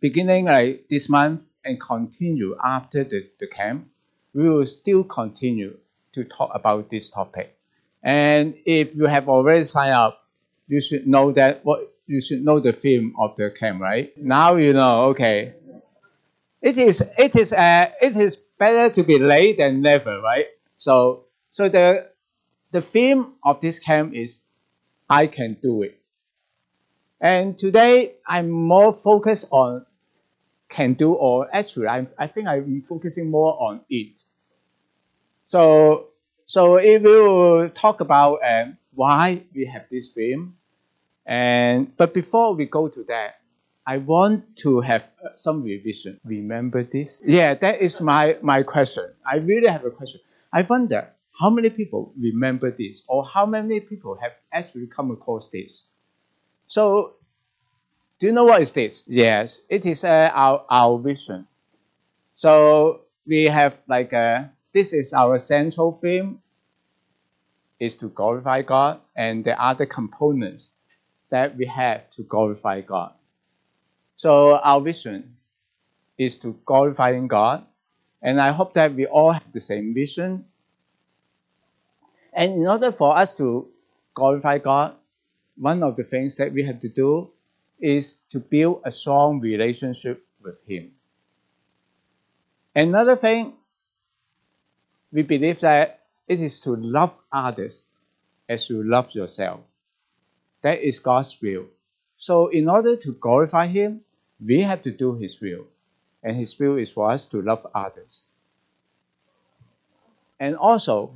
beginning like this month and continue after the camp, we will still continue to talk about this topic. And if you have already signed up, you should know that you should know the theme of the camp, right? Now you know, okay. It is better to be late than never, right? So the theme of this camp is I can do it. And today I'm more focused on can do, or actually I think I'm focusing more on it. So it will talk about why we have this theme. But before we go to that, I want to have some revision. Remember this? Yeah, that is my question. I really have a question. I wonder how many people remember this, or how many people have actually come across this. So, do you know what is this? Yes, it is our vision. So we have like this is our central theme, is to glorify God, and the other components that we have to glorify God. So our vision is to glorifying God, and I hope that we all have the same vision. And in order for us to glorify God, one of the things that we have to do is to build a strong relationship with Him. Another thing, we believe that it is to love others as you love yourself. That is God's will. So in order to glorify Him, we have to do His will. And His will is for us to love others. And also,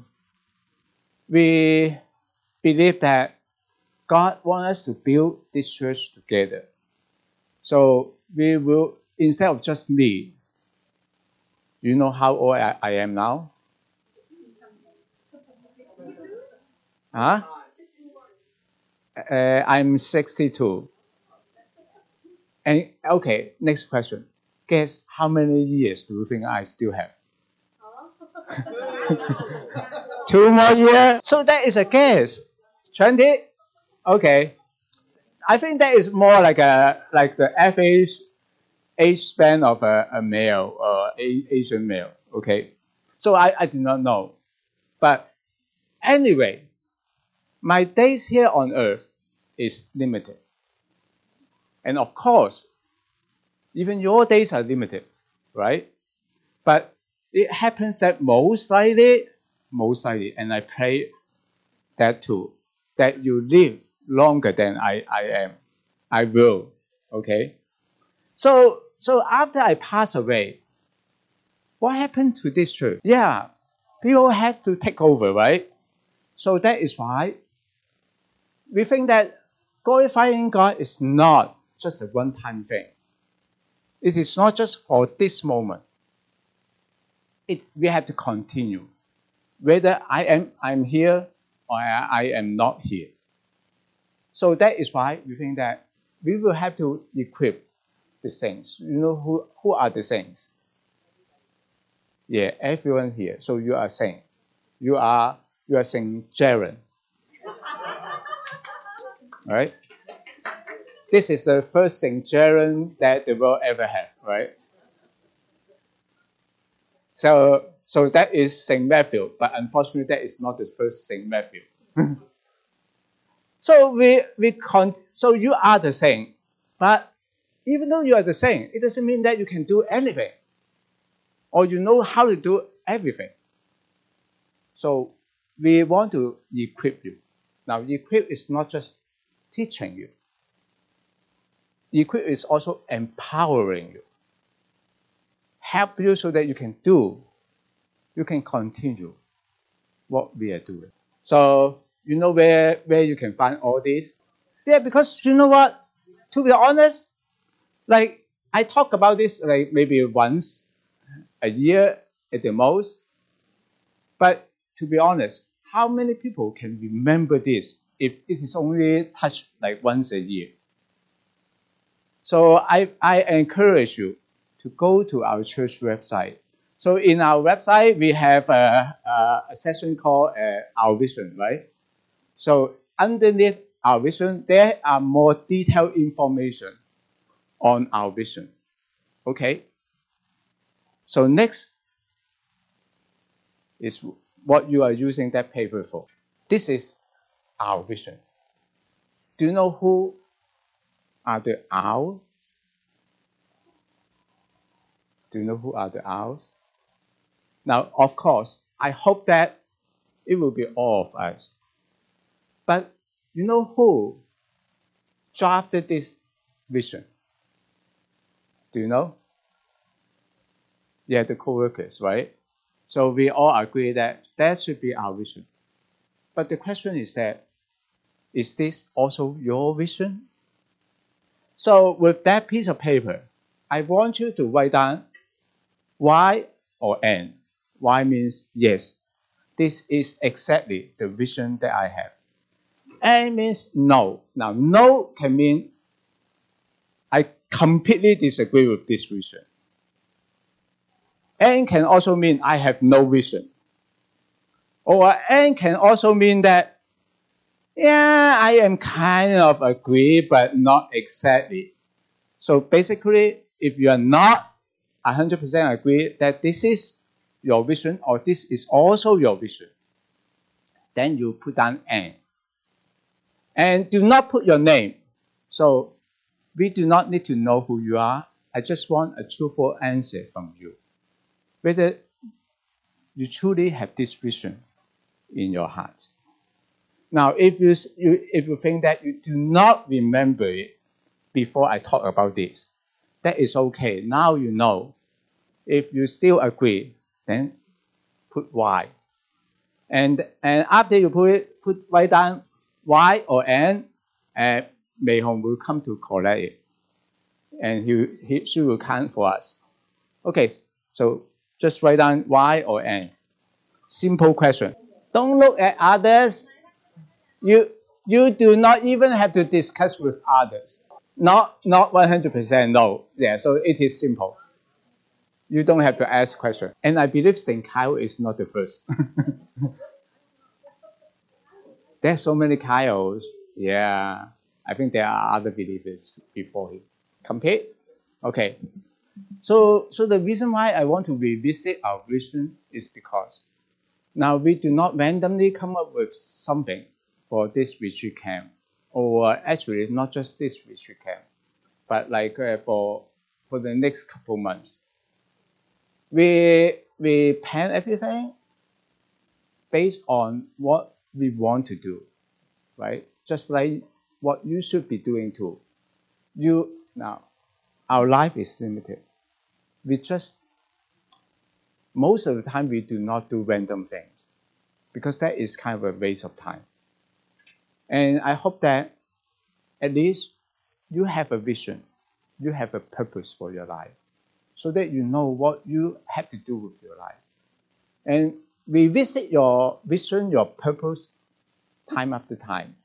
we believe that God wants us to build this church together. So we will, instead of just me, you know how old I am now? Huh? I'm 62. And okay, next question. Guess how many years do you think I still have? 2 more years? So that is a guess. 20? Okay. I think that is more like the average age span of a male, Asian male. Okay. So I do not know. But anyway, my days here on earth is limited. And of course, even your days are limited, right? But it happens that most likely, and I pray that too, that you live longer than I am. I will, okay? So after I pass away, what happened to this church? Yeah, people have to take over, right? So that is why we think that glorifying God is not just a one-time thing. It is not just for this moment. We have to continue. Whether I'm here or I am not here. So that is why we think that we will have to equip the saints. You know who are the saints? Yeah, everyone here. So you are saint. You are Saint Jaron. Right? This is the first Saint Jaron that the world ever had, right? So that is Saint Matthew, but unfortunately that is not the first Saint Matthew. So you are the saint, but even though you are the saint, it doesn't mean that you can do anything, or you know how to do everything. So we want to equip you. Now, equip is not just teaching you. Equip is also empowering you. Help you so that you can continue what we are doing. So, you know where you can find all this? Yeah, because you know what? To be honest, like, I talk about this like maybe once a year at the most. But to be honest, how many people can remember this if it is only touched like once a year? So I encourage you to go to our church website. So in our website, we have a section called Our Vision, right? So underneath Our Vision, there are more detailed information on Our Vision. Okay? So next is what you are using that paper for. This is our vision. Do you know who are the owls? Do you know who are the owls? Now, of course, I hope that it will be all of us. But you know who drafted this vision? Do you know? Yeah, the co-workers, right? So we all agree that that should be our vision. But the question is that, is this also your vision? So with that piece of paper, I want you to write down Y or N. Y means yes, this is exactly the vision that I have. N means no. Now, no can mean I completely disagree with this vision. N can also mean I have no vision. Or N can also mean that, yeah, I am kind of agree, but not exactly. So basically, if you are not 100% agree that this is your vision or this is also your vision, then you put down N. And do not put your name. So we do not need to know who you are. I just want a truthful answer from you, whether you truly have this vision in your heart. Now, if you think that you do not remember it before I talk about this, that is okay. Now you know. If you still agree, then put Y. And after you put Y down, Y or N, Mei Hong will come to collect it. And she will count for us. Okay, so just write down Y or N. Simple question. Don't look at others. You do not even have to discuss with others. Not 100%, no. Yeah, so it is simple. You don't have to ask questions. And I believe St. Kyle is not the first. There's so many Kyles. Yeah, I think there are other believers before him. Complete? Okay. So the reason why I want to revisit our vision is because now we do not randomly come up with something for this retreat camp, or actually not just this retreat camp, but like for the next couple months. We plan everything based on what we want to do, right? Just like what you should be doing too. Now, our life is limited. Most of the time we do not do random things because that is kind of a waste of time. And I hope that at least you have a vision, you have a purpose for your life so that you know what you have to do with your life. And revisit your vision, your purpose, time after time,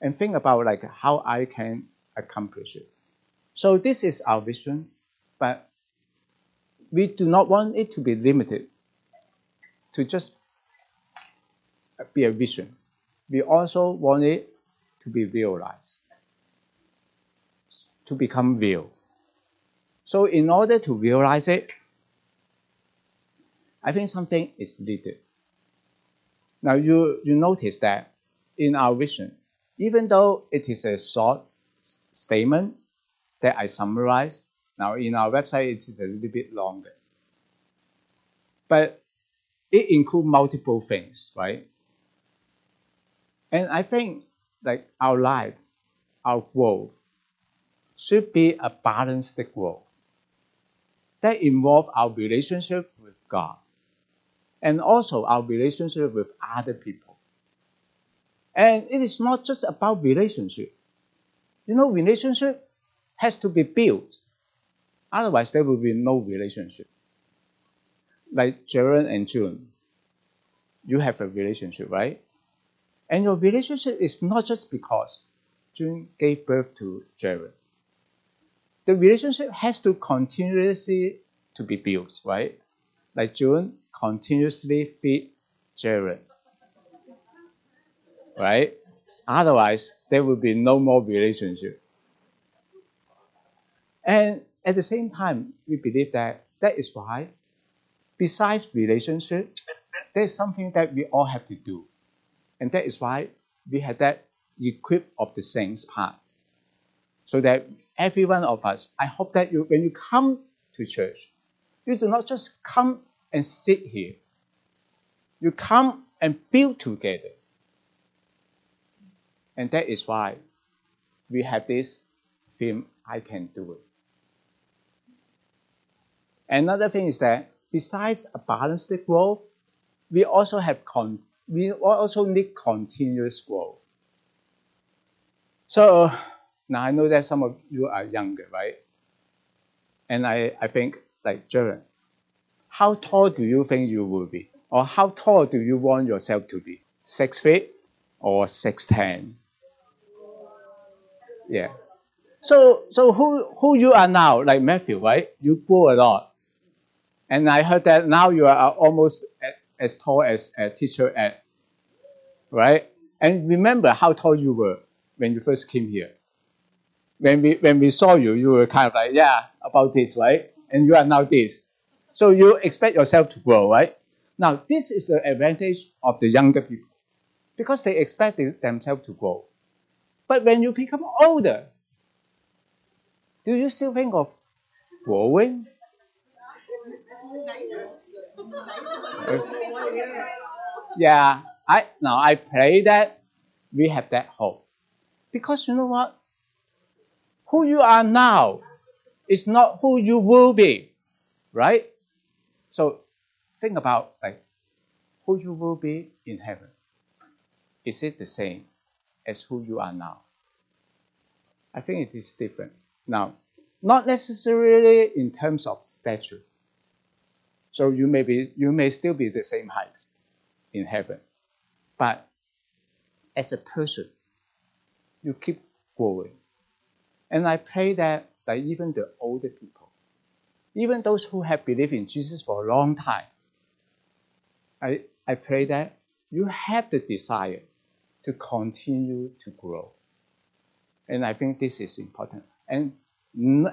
and think about like how I can accomplish it. So this is our vision, but we do not want it to be limited to just be a vision. We also want it to be realized, to become real. So in order to realize it, I think something is needed. Now you notice that in our vision, even though it is a short statement that I summarize, now in our website it is a little bit longer. But it includes multiple things, right? And I think like our life, our growth should be a balanced growth that involves our relationship with God, and also our relationship with other people. And it is not just about relationship. You know, relationship has to be built. Otherwise, there will be no relationship. Like Jaron and June, you have a relationship, right? And your relationship is not just because June gave birth to Jaron. The relationship has to continuously to be built, right? Like June continuously feed Jared, right? Otherwise, there will be no more relationship. And At the same time, we believe that is why, besides relationship, there is something that we all have to do. And that is why we had that equip of the saints part. So that every one of us, I hope that you, when you come to church, you do not just come and sit here. You come and build together. And that is why we have this theme, I Can Do It. Another thing is that besides a balanced growth, we also need continuous growth. So now I know that some of you are younger, right? And I think, like Jared, how tall do you think you will be? Or how tall do you want yourself to be? 6 feet or 6'10"? Yeah. So who you are now, like Matthew, right? You grow a lot. And I heard that now you are almost as tall as a teacher at, right? And remember how tall you were when you first came here. When we saw you, you were kind of like, yeah, about this, right? And you are now this. So you expect yourself to grow, right? Now, this is the advantage of the younger people, because they expect themselves to grow. But when you become older, do you still think of growing? Yeah, I pray that we have that hope. Because you know what? Who you are now is not who you will be, right? So think about, like, who you will be in heaven. Is it the same as who you are now? I think it is different. Now, not necessarily in terms of stature. So you may still be the same height in heaven. But as a person, you keep growing. And I pray that, like, even the older people, even those who have believed in Jesus for a long time, I pray that you have the desire to continue to grow. And I think this is important. And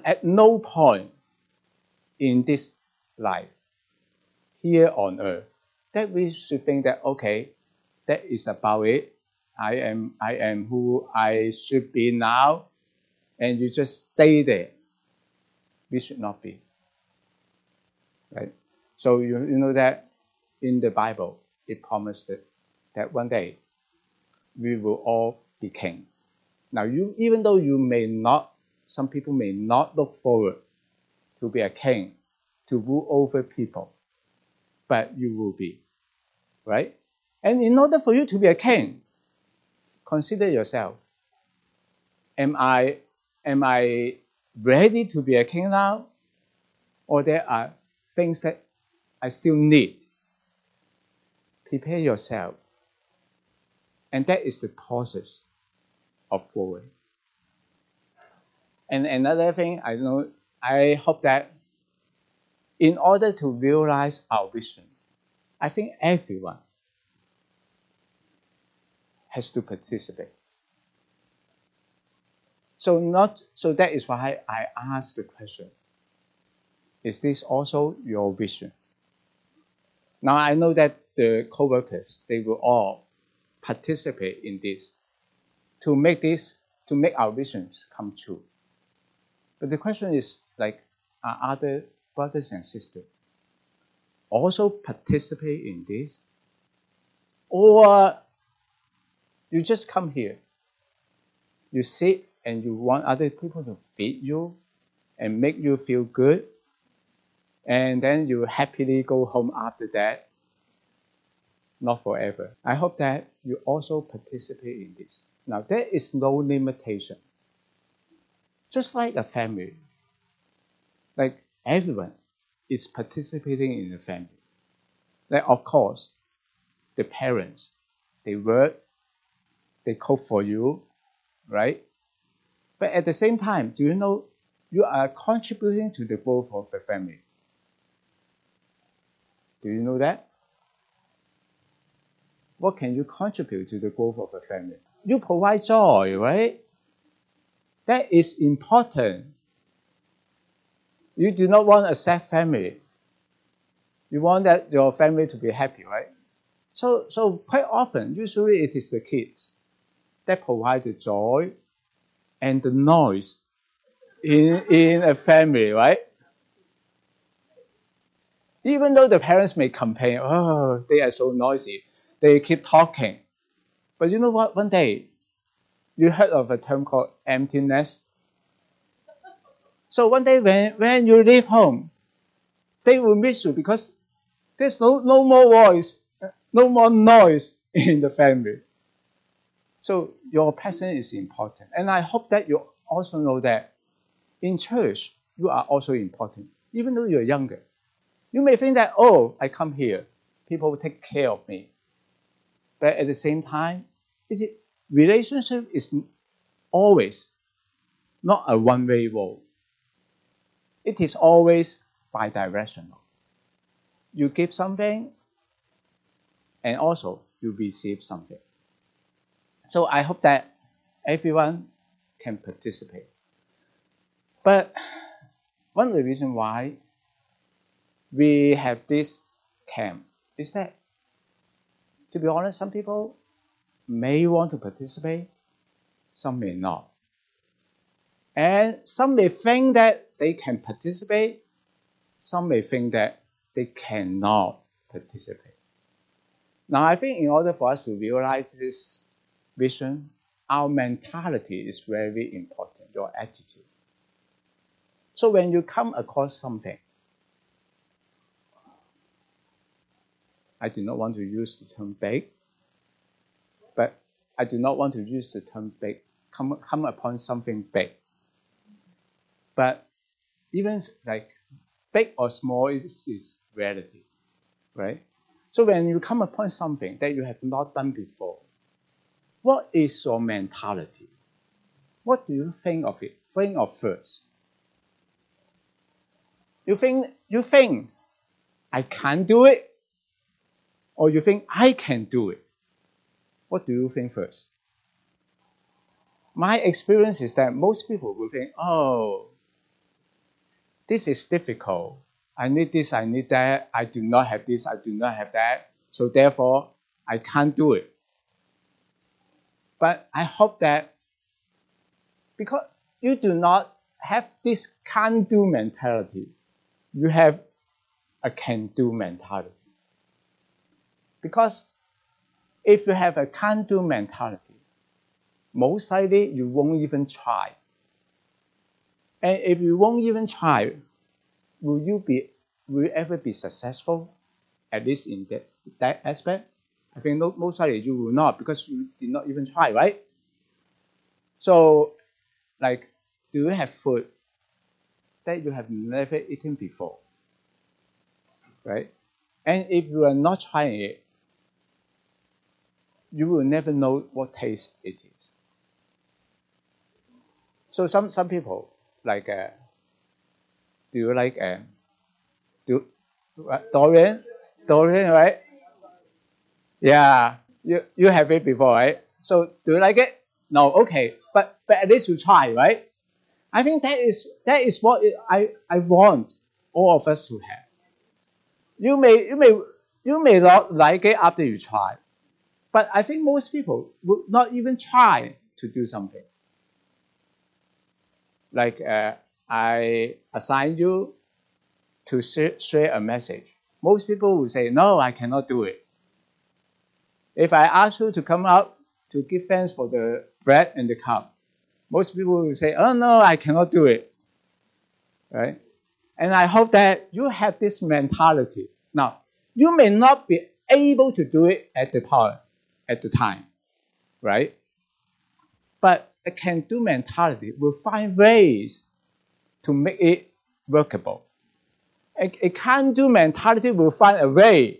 at no point in this life, here on earth, that we should think that, okay, that is about it. I am who I should be now. And you just stay there. We should not be. Right? So you know that in the Bible, it promised that one day we will all be king. Now, even though you may not, some people may not look forward to be a king, to rule over people, but you will be, right? And in order for you to be a king, consider yourself. Am I ready to be a king now? Or there are things that I still need? Prepare yourself. And that is the process of growing. And another thing, I hope that in order to realize our vision, I think everyone has to participate. So that is why I asked the question, is this also your vision? Now, I know that the co-workers, they will all participate in this to make our visions come true. But the question is, like, are other brothers and sisters also participate in this? Or you just come here, you sit and you want other people to feed you and make you feel good, and then you happily go home after that? Not forever. I hope that you also participate in this. Now, there is no limitation. Just like a family, like, everyone is participating in the family. Like, of course, the parents, they work, they cook for you, right? But at the same time, do you know you are contributing to the growth of the family? Do you know that? What can you contribute to the growth of a family? You provide joy, right? That is important. You do not want a sad family. You want that your family to be happy, right? So quite often, usually it is the kids that provide the joy and the noise in a family, right? Even though the parents may complain, oh, they are so noisy, they keep talking. But you know what? One day, you heard of a term called empty nest. So one day when you leave home, they will miss you because there's no more voice, no more noise in the family. So your presence is important. And I hope that you also know that in church, you are also important, even though you're younger. You may think that, oh, I come here, people will take care of me. But at the same time, relationship is always not a one-way road. It is always bidirectional. You give something, and also you receive something. So I hope that everyone can participate. But one of the reasons why we have this camp is that, to be honest, some people may want to participate, some may not. And some may think that they can participate, some may think that they cannot participate. Now, I think in order for us to realize this vision, our mentality is very important, your attitude. So when you come across something, I do not want to use the term big, but I do not want to use the term big, come upon something big. But even like big or small, it is relative, right? So when you come upon something that you have not done before, what is your mentality? What do you think of it? Think of first. You think, I can't do it, or you think, I can do it. What do you think first? My experience is that most people will think, oh, this is difficult. I need this, I need that. I do not have this, I do not have that. So therefore, I can't do it. But I hope that because you do not have this can't-do mentality, you have a can-do mentality. Because if you have a can-do mentality, most likely you won't even try. And if you won't even try, will you ever be successful, at least in that aspect? I think most likely you will not, because you did not even try, right? So, like, do you have food that you have never eaten before, right? And if you are not trying it, you will never know what taste it is. So some people, like, do you like durian? Durian, right? Yeah, you have it before, right? So do you like it? No, okay, but at least you try, right? I think that is what I want all of us to have. You may not like it after you try, but I think most people would not even try to do something. Like I assign you to share a message. Most people will say, no, I cannot do it. If I ask you to come out to give thanks for the bread and the cup, most people will say, oh no, I cannot do it, right? And I hope that you have this mentality. Now, you may not be able to do it at the time, right? But a can-do mentality will find ways to make it workable. A can-do mentality will find a way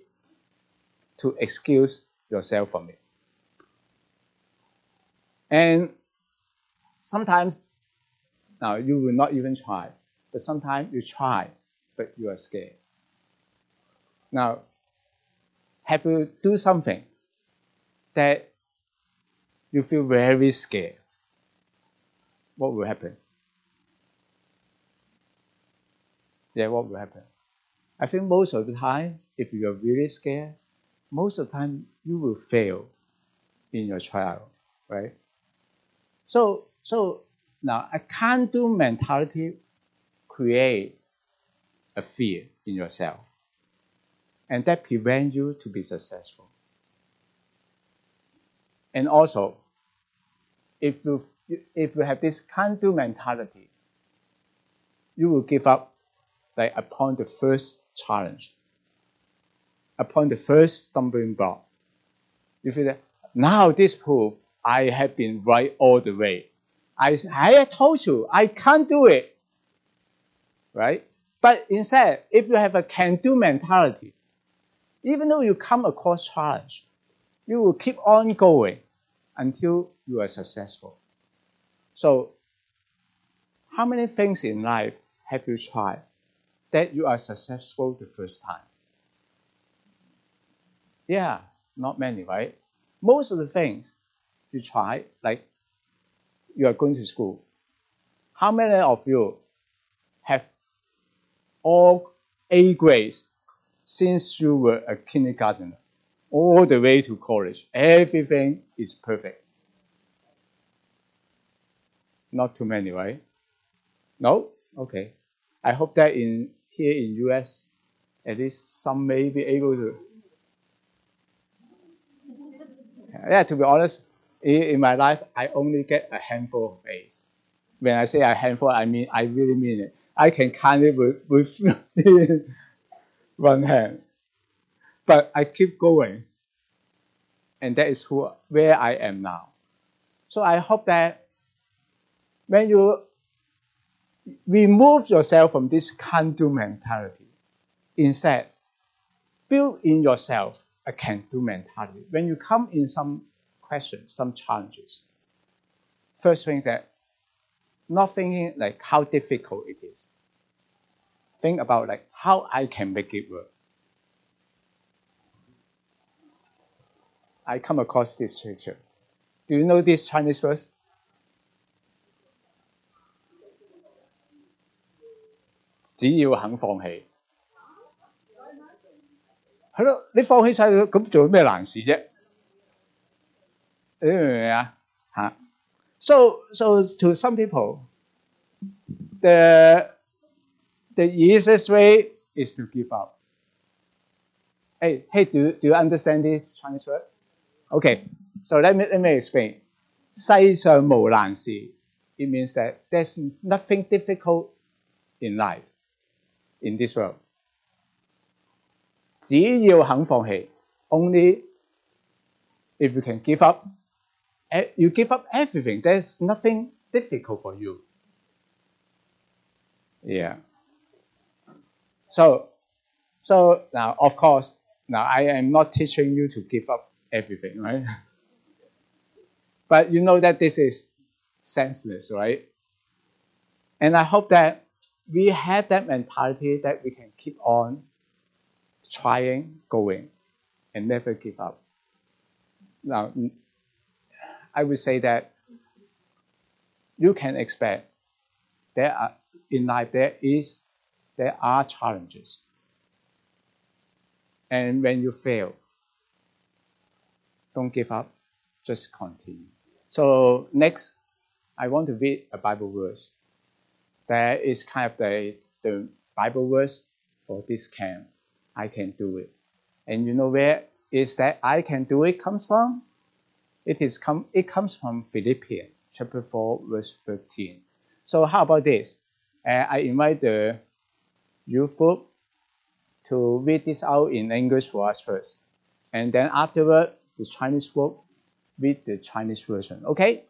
to excuse yourself from it. And sometimes, now you will not even try. But sometimes you try, but you are scared. Now, have you do something that you feel very scared? What will happen? then what will happen? I think most of the time, if you are really scared, most of the time you will fail in your trial, right? So now I can't do mentality create a fear in yourself, and that prevents you to be successful. And also, if you have this can-do mentality, you will give up like upon the first challenge, upon the first stumbling block. You feel that now this proves I have been right all the way. I told you I can't do it, right? But instead, if you have a can-do mentality, even though you come across challenge, you will keep on going until you are successful. So, how many things in life have you tried that you are successful the first time? Yeah, not many, right? Most of the things you try, like you are going to school, how many of you have all A grades since you were a kindergartner? All the way to college, everything is perfect. Not too many, right? No? Okay. I hope that in here in US, at least some may be able to. Yeah, to be honest, in my life, I only get a handful of A's. When I say a handful, I mean, I really mean it. I can count it with one hand. But I keep going, and that is where I am now. So I hope that when you remove yourself from this can-do mentality, instead build in yourself a can-do mentality. When you come in some questions, some challenges, first thing is that not thinking like how difficult it is. Think about like how I can make it work. I come across this picture. Do you know this Chinese verse? So to some people, the easiest way is to give up. Hey, do you understand this Chinese verse? Okay, so let me explain. 世上無難事. It means that there's nothing difficult in life, in this world. 只要肯放棄, only if you can give up, you give up everything. There's nothing difficult for you. Yeah. So now, of course, now I am not teaching you to give up everything, right? But you know that this is senseless, right? And I hope that we have that mentality that we can keep on trying, going, and never give up. Now, I would say that you can expect in life there are challenges. And when you fail, don't give up, just continue. So next, I want to read a Bible verse. That is kind of the Bible verse for this camp. I can do it. And you know where is that I can do it comes from? It comes from Philippians chapter 4, verse 13. So how about this? I invite the youth group to read this out in English for us first. And then afterward, the Chinese group with the Chinese version. Okay?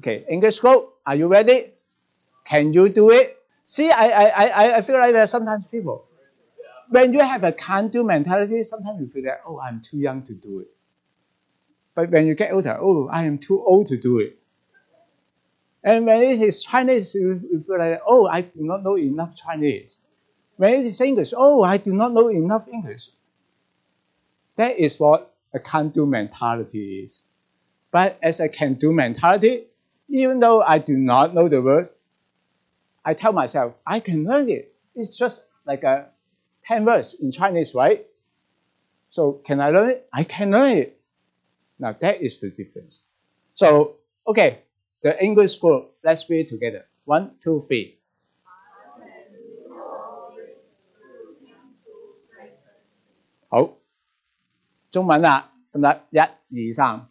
Okay, English group, are you ready? Can you do it? See, I feel like that sometimes people, when you have a can-do mentality, sometimes you feel that, oh, I'm too young to do it. But when you get older, oh, I am too old to do it. And when it is Chinese, you feel like, oh, I do not know enough Chinese. When it is English, oh, I do not know enough English. That is what a can-do mentality is. But as a can-do mentality, even though I do not know the word, I tell myself, I can learn it. It's just like a 10 words in Chinese, right? So can I learn it? I can learn it. Now that is the difference. So, okay, the English group, let's read together. 1, 2, 3. How? 中文啦，得唔得？1、2、3。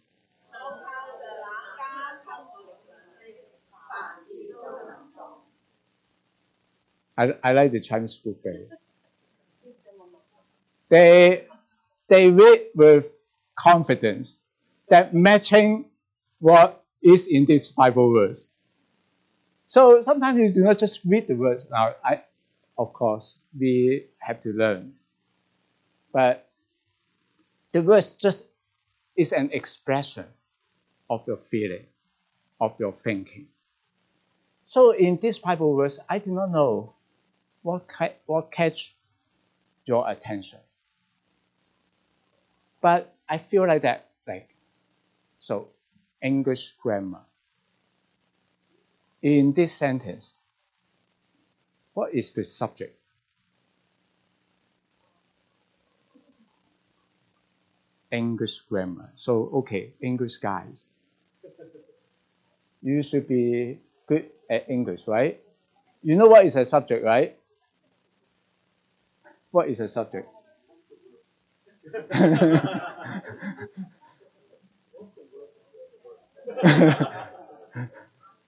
I like the Chinese group better. They read with confidence that matching what is in these Bible verse. So sometimes you do not just read the words. Now, of course, we have to learn. But the verse just is an expression of your feeling, of your thinking. So in this Bible verse, I do not know what catch your attention. But I feel like that, so English grammar. In this sentence, what is the subject? English grammar. So, okay, English guys. You should be good at English, right? You know what is a subject, right? What is a subject?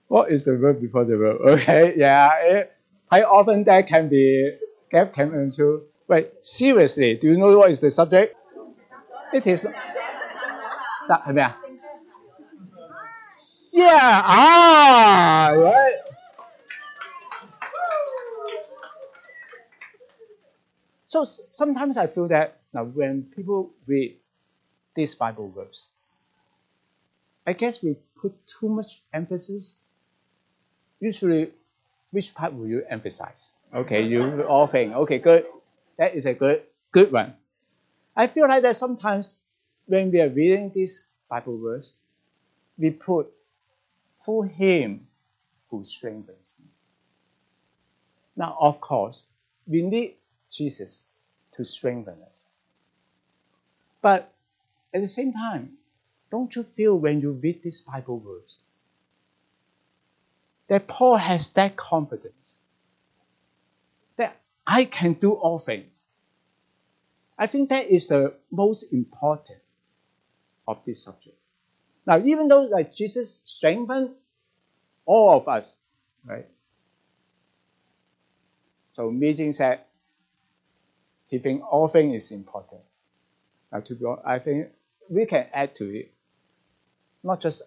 What is the verb before the verb? Okay, yeah. How often that can be gap came into. Wait, seriously, do you know what is the subject? It is. Yeah, right. So sometimes I feel that now when people read these Bible verse, I guess we put too much emphasis. Usually, which part will you emphasize? Okay, you all think, okay, good. That is a good one. I feel like that sometimes when we are reading this Bible verse, we put for him who strengthens me. Now, of course, we need Jesus to strengthen us. But at the same time, don't you feel when you read this Bible verse that Paul has that confidence that I can do all things? I think that is the most important of this subject. Now, even though Jesus strengthened all of us, right? So Ming said, he thinks all things is important. Now, to be honest, I think we can add to it. Not just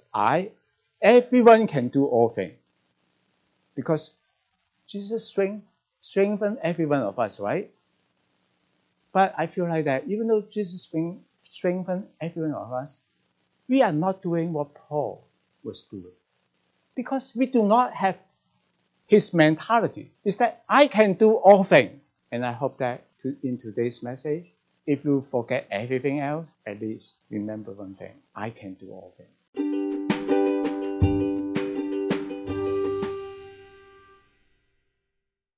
everyone can do all things. Because Jesus strengthened every one of us, right? But I feel like that even though Jesus strengthened every one of us, we are not doing what Paul was doing. Because we do not have his mentality. It's that I can do all things. And I hope that in today's message, if you forget everything else, at least remember one thing. I can do all things.